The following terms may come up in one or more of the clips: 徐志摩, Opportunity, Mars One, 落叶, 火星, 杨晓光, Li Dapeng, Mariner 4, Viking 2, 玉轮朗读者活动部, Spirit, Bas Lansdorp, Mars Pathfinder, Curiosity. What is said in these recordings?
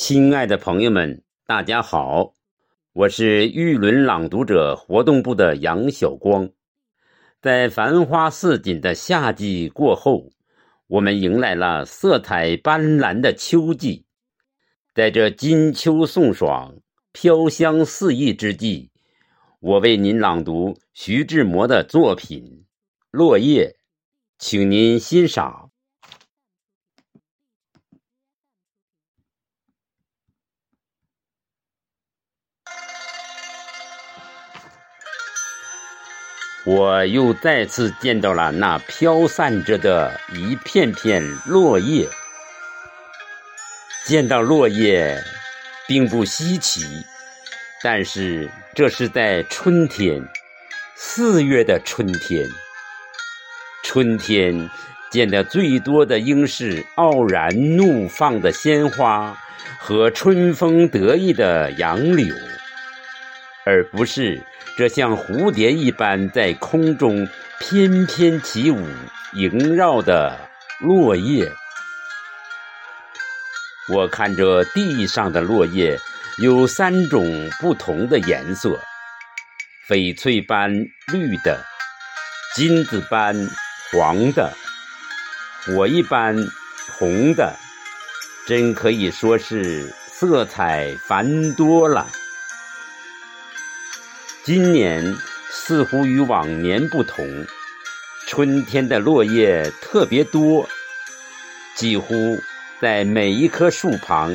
亲爱的朋友们，大家好，我是玉轮朗读者活动部的杨晓光。在繁花似锦的夏季过后，我们迎来了色彩斑斓的秋季。在这金秋送爽、飘香四溢之际，我为您朗读徐志摩的作品《落叶》，请您欣赏。我又再次见到了那飘散着的一片片落叶，见到落叶并不稀奇，但是这是在春天，4月的春天。春天见得最多的应是傲然怒放的鲜花和春风得意的杨柳，而不是这像蝴蝶一般在空中翩翩起舞萦绕的落叶。我看着地上的落叶有3种不同的颜色，翡翠般绿的，金子般黄的，火一般红的，真可以说是色彩繁多了。今年似乎与往年不同，春天的落叶特别多，几乎在每一棵树旁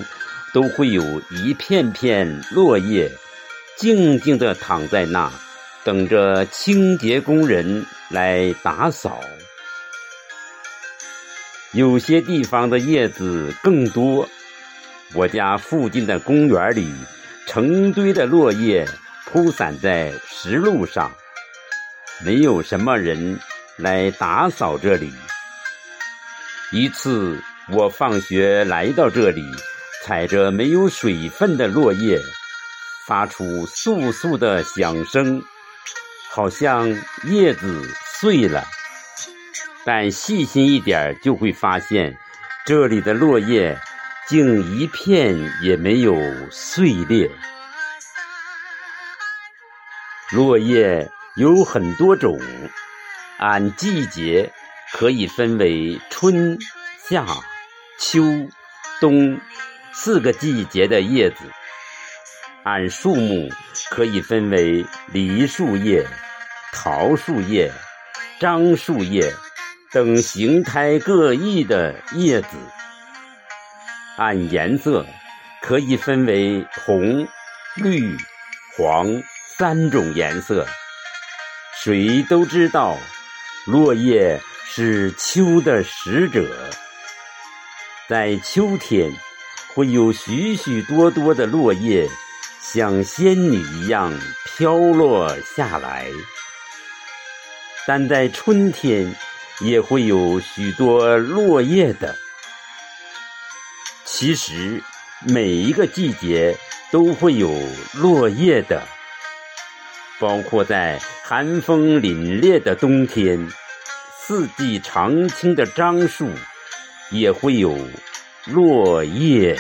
都会有一片片落叶，静静地躺在那，等着清洁工人来打扫。有些地方的叶子更多，我家附近的公园里成堆的落叶铺散在石路上，没有什么人来打扫这里。一次我放学来到这里，踩着没有水分的落叶，发出簌簌的响声，好像叶子碎了，但细心一点就会发现，这里的落叶竟一片也没有碎裂。落叶有很多种，按季节可以分为春、夏、秋、冬4个季节的叶子，按树木可以分为梨树叶、桃树叶、樟树叶等形态各异的叶子，按颜色可以分为红、绿、黄3种颜色。谁都知道，落叶是秋的使者，在秋天会有许许多多的落叶像仙女一样飘落下来，但在春天也会有许多落叶的。其实每一个季节都会有落叶的，包括在寒风凛冽的冬天，4季常青的樟树也会有落叶。